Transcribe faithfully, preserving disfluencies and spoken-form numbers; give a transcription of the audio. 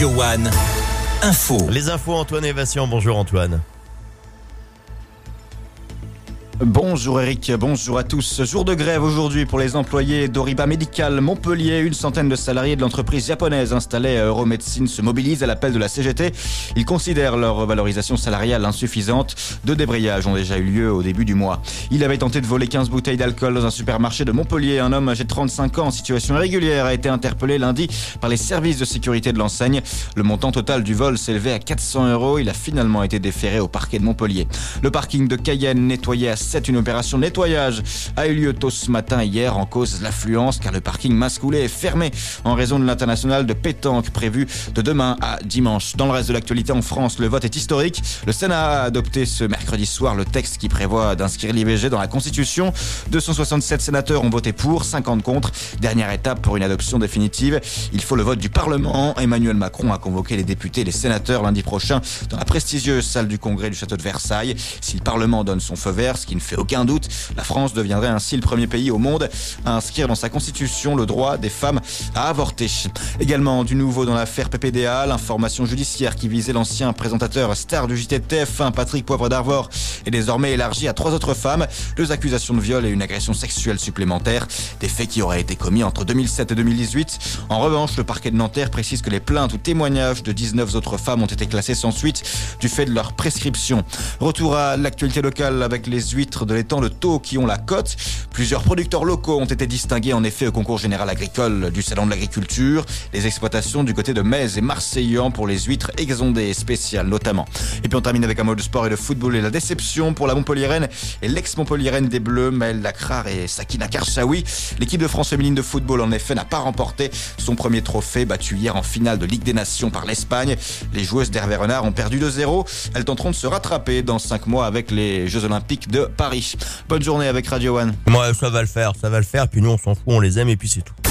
Radio One. Info. Les infos, Antoine Evassian. Bonjour Antoine. Bonjour Eric, bonjour à tous. Jour de grève aujourd'hui pour les employés d'Oriba Médical Montpellier. Une centaine de salariés de l'entreprise japonaise installée à Euromédecine se mobilisent à l'appel de la C G T. Ils considèrent leur valorisation salariale insuffisante. Deux débrayages ont déjà eu lieu au début du mois. Il avait tenté de voler quinze bouteilles d'alcool dans un supermarché de Montpellier. Un homme âgé de trente-cinq ans en situation irrégulière a été interpellé lundi par les services de sécurité de l'enseigne. Le montant total du vol s'élevait à quatre cents euros. Il a finalement été déféré au parquet de Montpellier. Le parking de Cayenne nettoyé à C'est une opération de nettoyage a eu lieu tôt ce matin hier en cause de l'affluence car le parking masculin est fermé en raison de l'international de pétanque prévu de demain à dimanche. Dans le reste de l'actualité en France, le vote est historique. Le Sénat a adopté ce mercredi soir le texte qui prévoit d'inscrire l'I V G dans la Constitution. deux cent soixante-sept sénateurs ont voté pour, cinquante contre. Dernière étape pour une adoption définitive. Il faut le vote du Parlement. Emmanuel Macron a convoqué les députés et les sénateurs lundi prochain dans la prestigieuse salle du Congrès du château de Versailles. Si le Parlement donne son feu vert, ce qui ne fait aucun doute, la France deviendrait ainsi le premier pays au monde à inscrire dans sa constitution le droit des femmes à avorter. Également du nouveau dans l'affaire P P D A, l'information judiciaire qui visait l'ancien présentateur star du J T de T F un, Patrick Poivre d'Arvor, est désormais élargie à trois autres femmes, deux accusations de viol et une agression sexuelle supplémentaire, des faits qui auraient été commis entre deux mille sept et deux mille dix-huit. En revanche, le parquet de Nanterre précise que les plaintes ou témoignages de dix-neuf autres femmes ont été classées sans suite du fait de leur prescription. Retour à l'actualité locale avec les huîtres de l'étang de Thau qui ont la cote. Plusieurs producteurs locaux ont été distingués en effet au concours général agricole du Salon de l'Agriculture. Les exploitations du côté de Mèze et Marseillan pour les huîtres exondées et spéciales notamment. Et puis on termine avec un mot de sport et de football et la déception pour la Montpellieraine et l'ex-Montpellieraine des Bleus, Maëlle Lakrar et Sakina Karchaoui. L'équipe de France féminine de football en effet n'a pas remporté son premier trophée, battu hier en finale de Ligue des Nations par l'Espagne. Les joueuses d'Hervé Renard ont perdu deux zéro. Elles tenteront de se rattraper dans cinq mois avec les Jeux Olympiques de Paris. Bonne journée avec Radio One. Ouais, ça va le faire, ça va le faire. Puis nous, on s'en fout, on les aime et puis c'est tout.